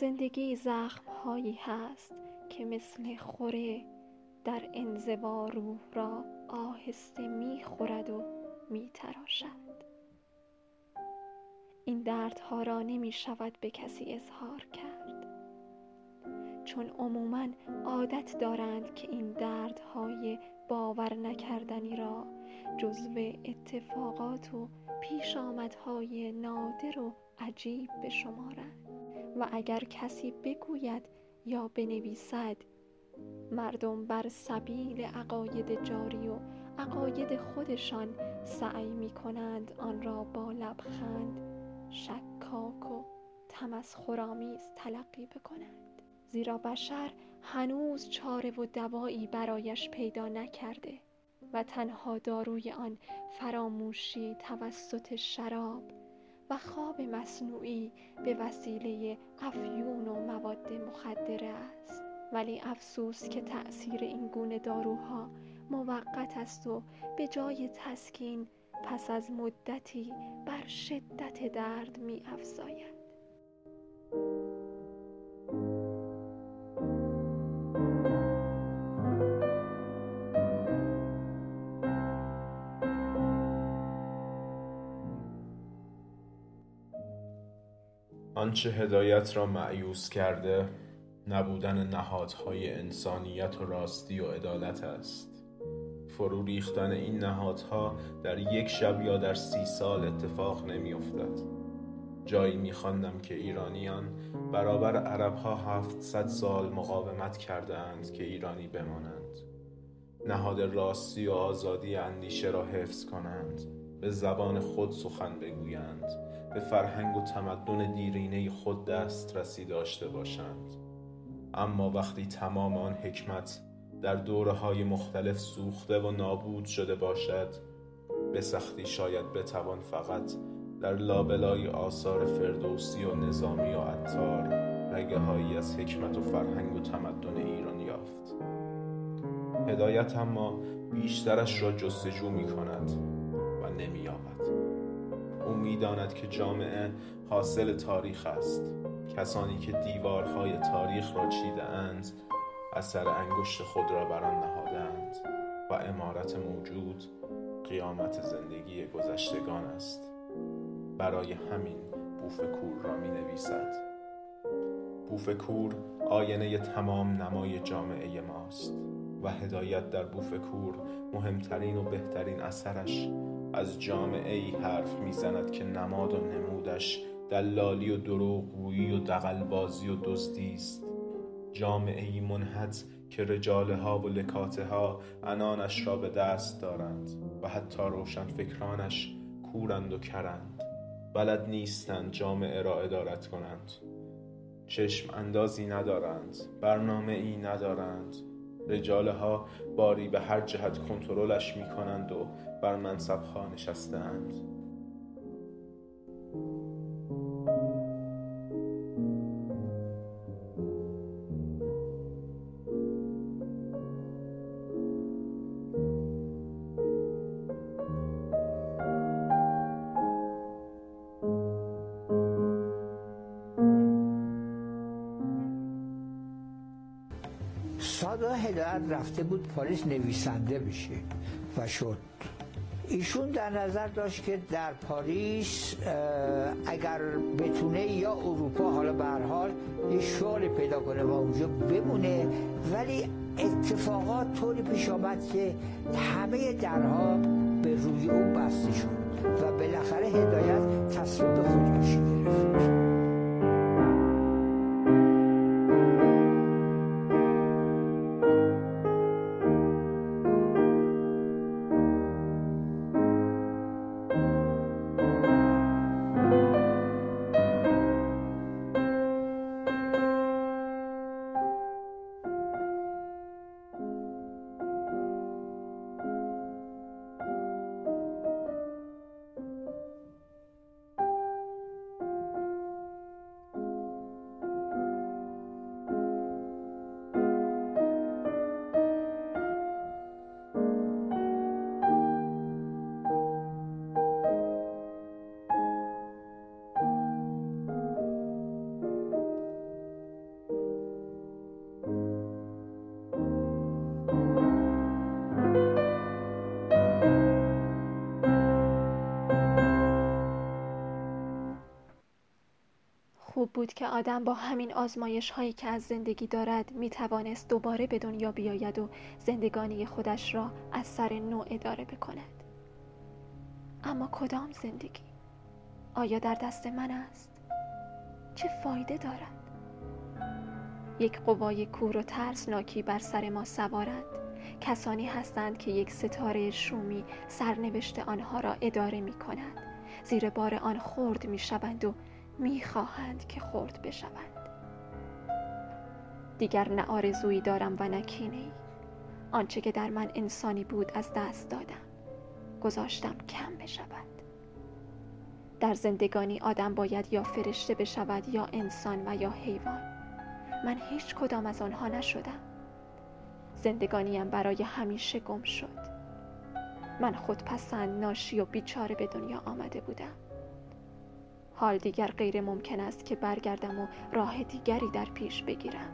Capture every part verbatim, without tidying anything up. زندگی زخم‌هایی هست که مثل خوره در انزوا روح را آهسته می‌خورد و می‌تراشد. این دردها را نمی‌شود به کسی اظهار کرد، چون عموماً عادت دارند که این دردهای باور نکردنی را جزو اتفاقات و پیش آمدهای نادر و عجیب بشمارند و اگر کسی بگوید یا بنویسد، مردم بر سبیل عقاید جاری و عقاید خودشان سعی می کنند آن را با لبخند شکاک و تمسخرآمیز تلقی بکنند، زیرا بشر هنوز چاره و دوایی برایش پیدا نکرده و تنها داروی آن فراموشی توسط شراب و خواب مصنوعی به وسیله افیون و مواد مخدره است. ولی افسوس که تأثیر این گونه داروها موقت است و به جای تسکین پس از مدتی بر شدت درد می افزاید. آنچه هدایت را مأیوس کرده نبودن نهادهای انسانیت و راستی و عدالت است. فرو ریختن این نهادها در یک شب یا در سی سال اتفاق نمی افتد. جایی می خواندم که ایرانیان برابر عربها هفتصد سال مقاومت کرده اند که ایرانی بمانند، نهاد راستی و آزادی اندیشه را حفظ کنند، به زبان خود سخن بگویند، به فرهنگ و تمدن دیرینه خود دسترسی داشته باشند. اما وقتی تمام آن حکمت در دوره‌های مختلف سوخته و نابود شده باشد، به سختی شاید بتوان فقط در لابلای آثار فردوسی و نظامی و عطار رگه‌هایی از حکمت و فرهنگ و تمدن ایران یافت. هدایت اما بیشترش را جستجو می‌کند و نمی‌یابد. او می‌داند که جامعه حاصل تاریخ است. کسانی که دیوارهای تاریخ را چیده اند، اثر انگشت خود را بر آن نهادند و عمارت موجود قیامت زندگی گذشتگان است. برای همین بوف کور را می نویسد. بوف کور آینه تمام نمای جامعه ماست و هدایت در بوف کور مهمترین و بهترین اثرش از جامعه ای حرف می زند که نماد و نمودش دلالی و دروغگویی و دغلبازی و دزدی است. جامعه‌ای منحت که رجاله‌ها و لکاته‌ها عنانش را به دست دارند و حتی روشنفکرانش کورند و کرند، بلد نیستند جامعه را ادارت کنند، چشم اندازی ندارند، برنامه‌ای ندارند. رجاله‌ها باری به هر جهت کنترلش می‌کنند و بر منصب‌ها نشسته‌اند. صادق هدایت رفته بود پاریس نویسنده بشه و شد. ایشون در نظر داشت که در پاریس اگر بتونه یا اروپا، حالا به هر حال یه شغل پیدا کنه و اونجا بمونه، ولی اتفاقات طوری پیش آمد که همه درها به روی او بسته شد و بالاخره هدایت تصمیم به خودش گرفت. خوب بود که آدم با همین آزمایش هایی که از زندگی دارد می توانست دوباره به دنیا بیاید و زندگانی خودش را از سر نو اداره بکند. اما کدام زندگی؟ آیا در دست من است؟ چه فایده دارد؟ یک قوای کور و ترسناکی بر سر ما سوارند. کسانی هستند که یک ستاره شومی سرنوشت آنها را اداره می کند. زیر بار آن خرد می شوند و می خواهند که خرد بشوند. دیگر نه آرزویی دارم و نه کینه‌ای. آنچه که در من انسانی بود از دست دادم. گذاشتم کم بشود. در زندگانی آدم باید یا فرشته بشود یا انسان و یا حیوان. من هیچ کدام از آنها نشدم. زندگانیم برای همیشه گم شد. من خودپسند، ناشی و بیچاره به دنیا آمده بودم. حال دیگر غیر ممکن است که برگردم و راه دیگری در پیش بگیرم.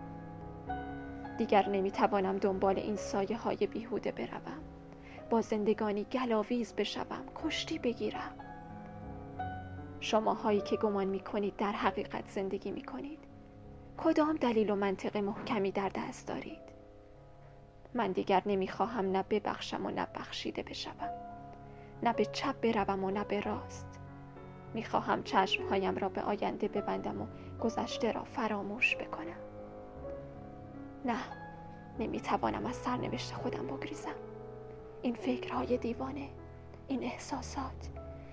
دیگر نمیتوانم دنبال این سایه های بیهوده بروم. با زندگانی گلاویز بشوم، کشتی بگیرم. شما هایی که گمان می کنید در حقیقت زندگی می کنید، کدام دلیل و منطق محکمی در دست دارید؟ من دیگر نمی خواهم نه ببخشم و نه بخشیده بشوم، نه به چپ بروم و نه به راست. می خواهم چشمهایم را به آینده ببندم و گذشته را فراموش بکنم. نه، نمی توانم از سرنوشت خودم بگریزم. این فکرهای دیوانه، این احساسات،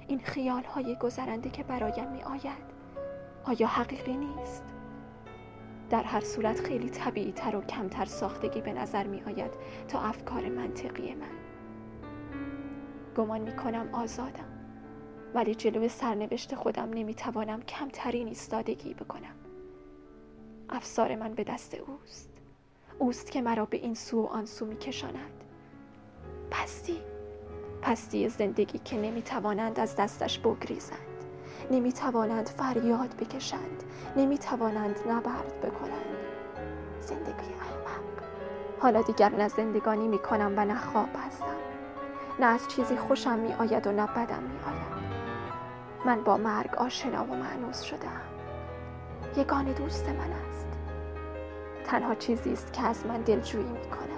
این خیالهای گذرنده که برایم می آید، آیا حقیقی نیست؟ در هر صورت خیلی طبیعی تر و کمتر ساختگی به نظر می آید تا افکار منطقی من. گمان می کنم آزادم، ولی جلوی سرنوشت خودم نمی توانم کمترین ایستادگی بکنم. افسار من به دست اوست. اوست که مرا به این سو و آن سو می کشاند. پستی، پستی زندگی که نمی توانند از دستش بگریزند. نمی توانند فریاد بکشند، نمی توانند نبرد بکنند. زندگی احمق. حالا دیگر نه زندگانی می کنم و نه خواب هستم. نه از چیزی خوشم می آید و نه بدم می آید. من با مرگ آشنا و مانوس شدم. یگانه دوست من است. تنها چیزی است که از من دلجویی می کند.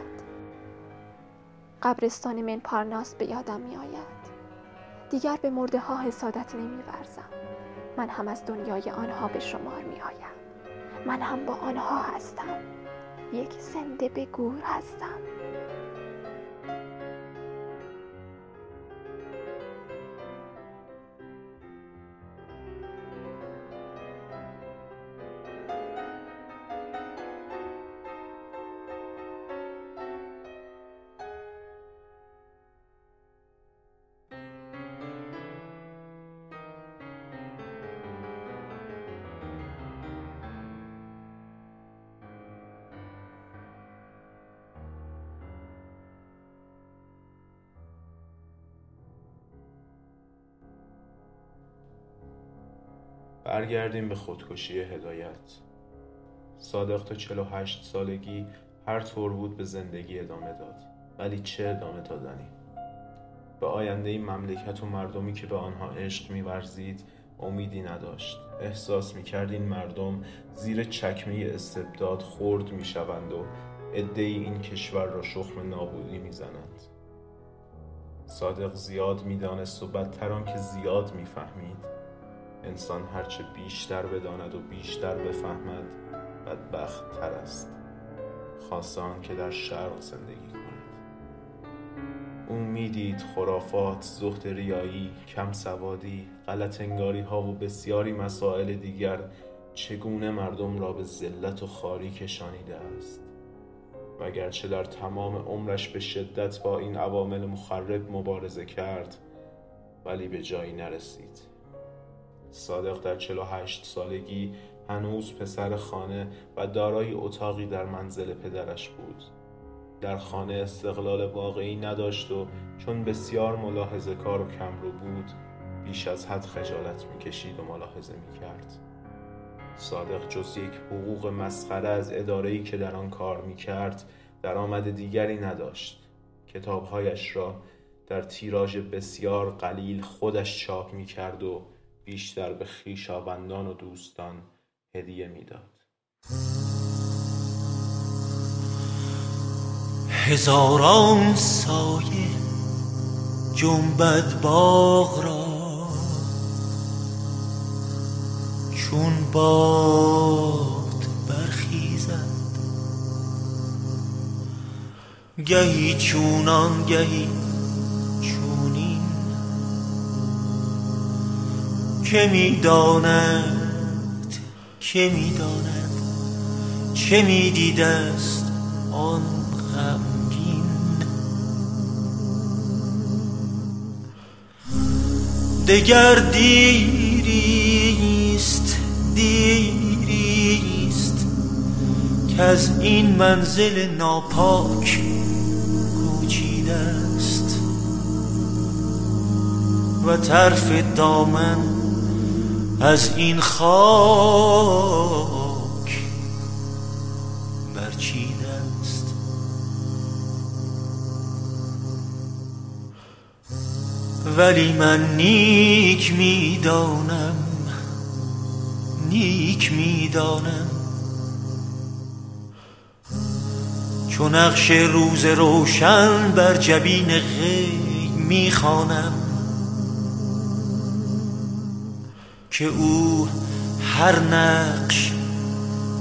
قبرستان من پارناس به یادم می آید. دیگر به مرده ها حسادت نمی ورزم. من هم از دنیای آنها به شمار می آیم. من هم با آنها هستم. یک زنده به گور هستم. برگردیم به خودکشی هدایت. صادق تا چهل و هشت سالگی هر طور بود به زندگی ادامه داد. ولی چه ادامه دادنی؟ به آینده این مملکت و مردمی که به آنها عشق می‌ورزید امیدی نداشت. احساس می‌کرد این مردم زیر چکمه استبداد خرد می‌شوند و عده‌ای این کشور را شخم نابودی می‌زنند. صادق زیاد می‌دانست و بدتر آن که زیاد می‌فهمید. انسان هرچه بیشتر بداند و بیشتر بفهمد بدبخت تر است، خاصه آن که در شرق زندگی کند. او میدید خرافات، زهد ریایی، کم سوادی، غلط انگاری ها و بسیاری مسائل دیگر چگونه مردم را به ذلت و خواری کشانیده است. وگرچه در تمام عمرش به شدت با این عوامل مخرب مبارزه کرد، ولی به جایی نرسید. صادق در چهل و هشت سالگی هنوز پسر خانه و دارای اتاقی در منزل پدرش بود. در خانه استقلال واقعی نداشت و چون بسیار ملاحظه کار و کمرو بود، بیش از حد خجالت می‌کشید و ملاحظه می‌کرد. صادق جز یک حقوق مسخره از اداره‌ای که در آن کار می‌کرد، درآمد دیگری نداشت. کتاب‌هایش را در تیراژ بسیار قلیل خودش چاپ می‌کرد و بیشتر به خویشاوندان و دوستان هدیه میداد. هزاران سایه جنبد باغ را، چون باد برخیزد گهی چونان گهی چونین، که می داند که می داند چه می دیدست آن غمگین. دگر دیریست دیریست که از این منزل ناپاک کوچیده است و طرف دامن از این خاک برچیده است. ولی من نیک می دانم، نیک می دانم، چون نقش روز روشن بر جبین غیب می خوانم، که او هر نقش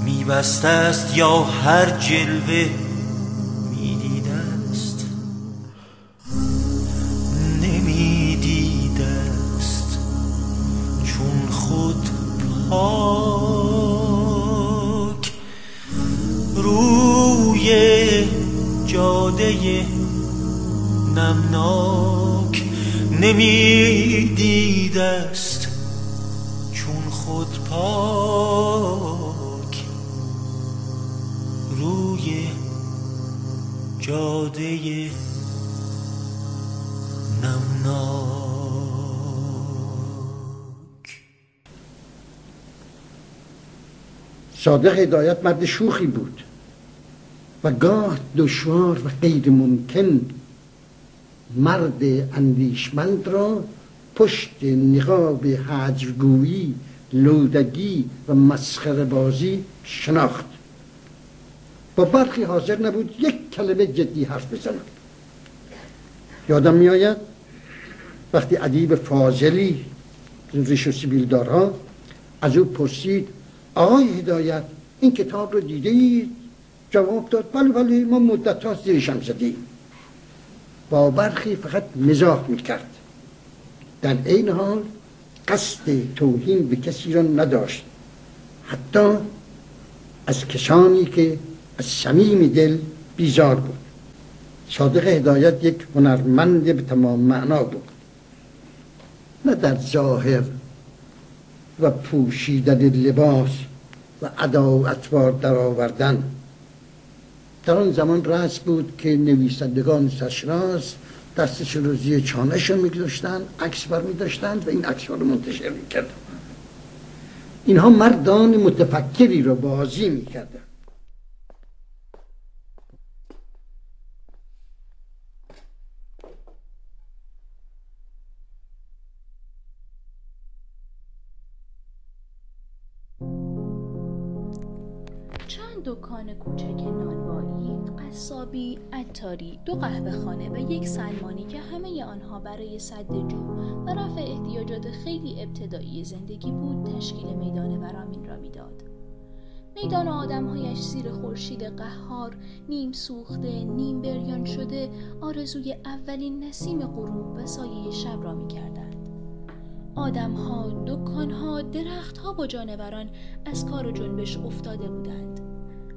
می بسته است یا هر جلوه می دیده است، نمی دیده است چون خود پاک. روی جاده نمناک نمی دیده است چون خود پاک. روی جاده نمناک. صادق هدایت مرد شوخی بود و گاه دشوار و غیر ممکن مرد اندیشمند را پشت نقاب هجرگویی، لودگی و مسخره بازی شناخت. با برخی حاضر نبود یک کلمه جدی حرف بزند. یادم می آید وقتی ادیب فاضلی ریش و سیبیلدارها از او پرسید آقای هدایت این کتاب رو دیده اید؟ جواب داد بله بله ما مدت هاست زیرشم زدیم. با برخی فقط مزاح میکرد، در این حال قصد توهین به کسی را نداشت، حتی از کسانی که از صمیم دل بیزار بود. صادق هدایت یک هنرمند به تمام معنا بود، نه در ظاهر و پوشیدن لباس و ادا و اطوار درآوردن. در آن زمان رسم بود که نویسندگان سرشناس دستشون رو زیر چانهشون می‌گذاشتن، عکس برمی‌داشتند و این عکس‌ها رو منتشر می‌کردند. اینها مردان متفکری را بازی می‌کردند. دکان کوچک نانوایی، قصابی، عطاری، دو قهوه خانه و یک سلمانی که همه آنها برای سدجو و رفع احتیاجات خیلی ابتدایی زندگی بود، تشکیل میدان ورامین را میداد. میدان آدمهایش زیر خورشید قهار، نیم سوخته، نیم بریان شده، آرزوی اولین نسیم غروب و سایه شب را میکردند. آدمها، دکانها، درختها با جانوران از کار و جنبش افتاده بودند.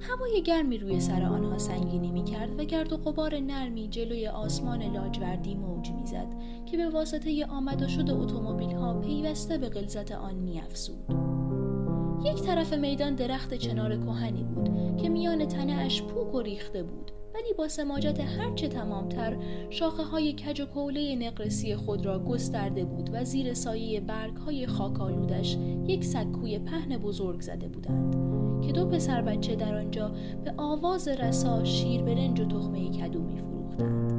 هوای گرمی روی سر آنها سنگینی می‌کرد و گرد و غبار نرمی جلوی آسمان لاجوردی موج می‌زد که به واسطه آمد و شد اتومبیل‌ها پیوسته به غلظت آن می‌افزود. یک طرف میدان درخت چنار کهنی بود که میان تنه‌اش پوک و ریخته بود، ولی با سماجت هرچه تمامتر شاخه‌های کج و کوله نقرسی خود را گسترده بود و زیر سایه برگ‌های خاک‌آلودش یک سکوی پهن بزرگ زده بودند که دو پسر بچه در آنجا به آواز رسا شیر برنج و تخمه کدو می فروختند.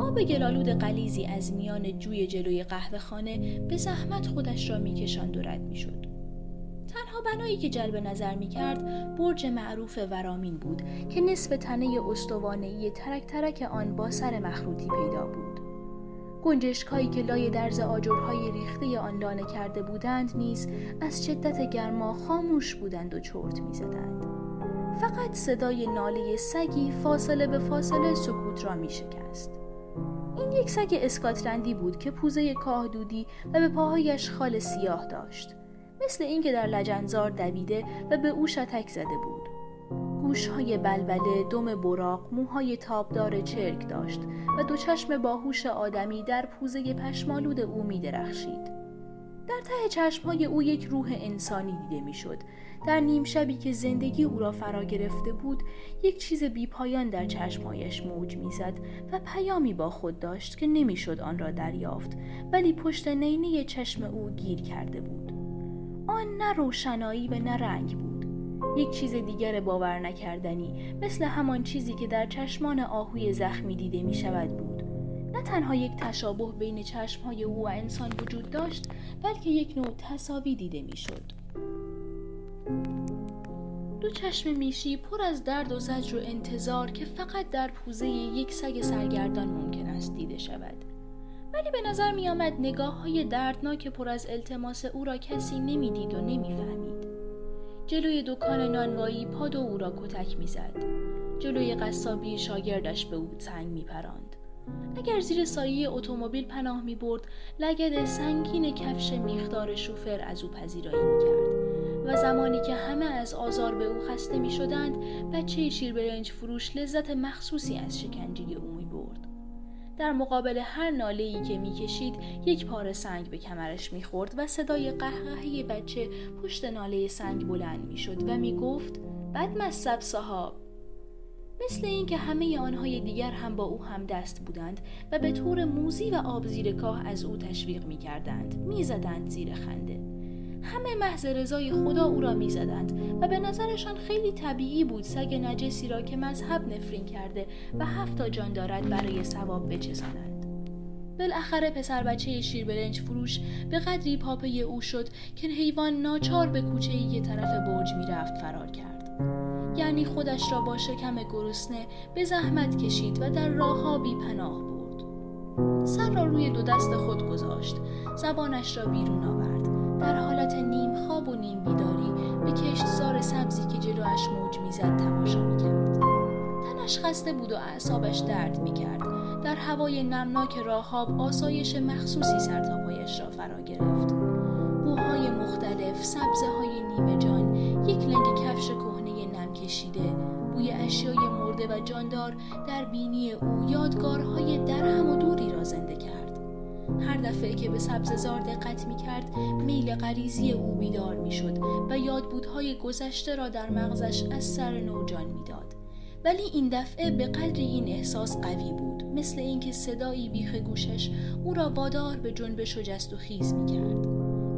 آب گلالود غلیظی از میان جوی جلوی قهوه خانه به زحمت خودش را می کشاند و رد می شد. تنها بنایی که جلب نظر می‌کرد برج معروف ورامین بود که نصف تنه استوانه‌ای ترک ترک آن با سر مخروطی پیدا بود. گنجشک‌هایی که لای درز آجرهای ریخته آن لانه کرده بودند نیز از شدت گرما خاموش بودند و چرت می‌زدند. فقط صدای ناله سگی فاصله به فاصله سکوت را می‌شکست. این یک سگ اسکاتلندی بود که پوزه کاه دودی و به پاهایش خال سیاه داشت، مثل اینکه در لجنزار دویده و به او شتک زده بود. گوشهای بلبله، دم براق، موهای تابدار چرک داشت و دو چشم باهوش آدمی در پوزه پشمالود او می درخشید. در ته چشمهای او یک روح انسانی دیده می شد. در نیم شبی که زندگی او را فرا گرفته بود، یک چیز بیپایان در چشمهایش موج می زد و پیامی با خود داشت که نمی شد آن را دریافت، ولی پشت نینه چشم او گیر کرده بود. آن نه روشنایی و نه رنگ بود. یک چیز دیگر باور نکردنی، مثل همان چیزی که در چشمان آهوی زخمی دیده می شود بود. نه تنها یک تشابه بین چشم‌های او و انسان وجود داشت، بلکه یک نوع تساوی دیده می‌شد. دو چشم میشی پر از درد و زجر و انتظار که فقط در پوزه یک سگ سرگردان ممکن است دیده شود. ولی به نظر می‌آمد نگاه‌های دردناک پر از التماس او را کسی نمی‌دید و نمی‌فهمید. جلوی دکان نانوایی پادو او را کتک می‌زد. جلوی قصابی شاگردش به او سنگ می‌پراند. اگر زیر سایه اتومبیل پناه می برد، لگد سنگین کفش میخدار شوفر از او پذیرایی می کرد و زمانی که همه از آزار به او خسته می شدند، بچه شیربرنج فروش لذت مخصوصی از شکنجه او می برد. در مقابل هر ناله‌ای که می کشید، یک پاره سنگ به کمرش می خورد و صدای قهقهه بچه پشت ناله سنگ بلند می شد و می گفت بد مصب صاحب. مثل این که همه آنهای دیگر هم با او هم دست بودند و به طور موزی و آب زیر کاه از او تشویق می کردند، می زدند زیر خنده. همه محض رضای خدا او را می زدند و به نظرشان خیلی طبیعی بود سگ نجسی را که مذهب نفرین کرده و هفت تا جان دارد برای ثواب بچسانند. بالاخره پسر بچه شیربرنج فروش به قدری پاپه او شد که حیوان ناچار به کوچه یه طرف برج می رفت فرار کرد. یعنی خودش را با شکم گرسنه به زحمت کشید و در راه‌ها بی پناه برد. سر را روی دو دست خود گذاشت، زبانش را بیرون آورد، در حالت نیم خواب و نیم بیداری به کشتزار سبزی که جلویش موج می‌زد تماشا می‌کرد. تنش خسته بود و اعصابش درد می‌کرد. در هوای نمناک راهاب آسایش مخصوصی سر تا پایش را فرا گرفت. بوهای مختلف، سبزه‌های نیمه جان، یک لنگ کفش کشیده، بوی اشیای مرده و جاندار در بینی او یادگارهای درهم و دوری را زنده کرد. هر دفعه که به سبززار دقت می کرد، میل غریزی او بیدار می شد و یادبودهای گذشته را در مغزش از سر نو جان می داد. ولی این دفعه به قدر این احساس قوی بود، مثل اینکه صدایی بیخ گوشش او را وادار به جنبش و جست و خیز می کرد.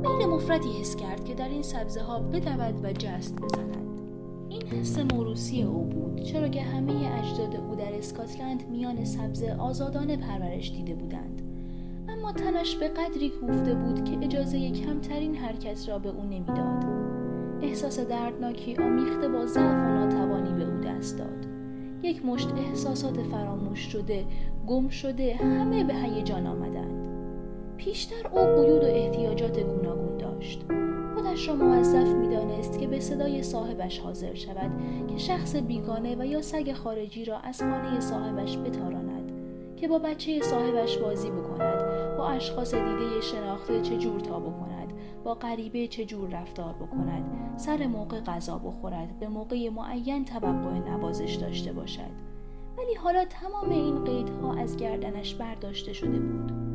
میل مفردی حس کرد که در این سبزه ها بدود و جست بزند. این حس موروثی او بود، چرا که همه اجداد او در اسکاتلند میان سبزه آزادانه پرورش دیده بودند. اما تنش به قدری کوفته بود که اجازه کمترین حرکت را به او نمیداد. احساس دردناکی آمیخته با ضعف و ناتوانی به او دست داد. یک مشت احساسات فراموش شده، گم شده، همه به هیجان آمدند. پیشتر او قیود و احتیاجات گوناگون داشت. خودش را موظف می دانست که به صدای صاحبش حاضر شود که شخص بیگانه و یا سگ خارجی را از خانه صاحبش بتاراند، که با بچه صاحبش بازی بکند، با اشخاص دیده شناخته چجور تا بکند، با غریبه چجور رفتار بکند، سر موقع غذا بخورد، به موقع معین توقع نوازش داشته باشد. ولی حالا تمام این قیدها از گردنش برداشته شده بود.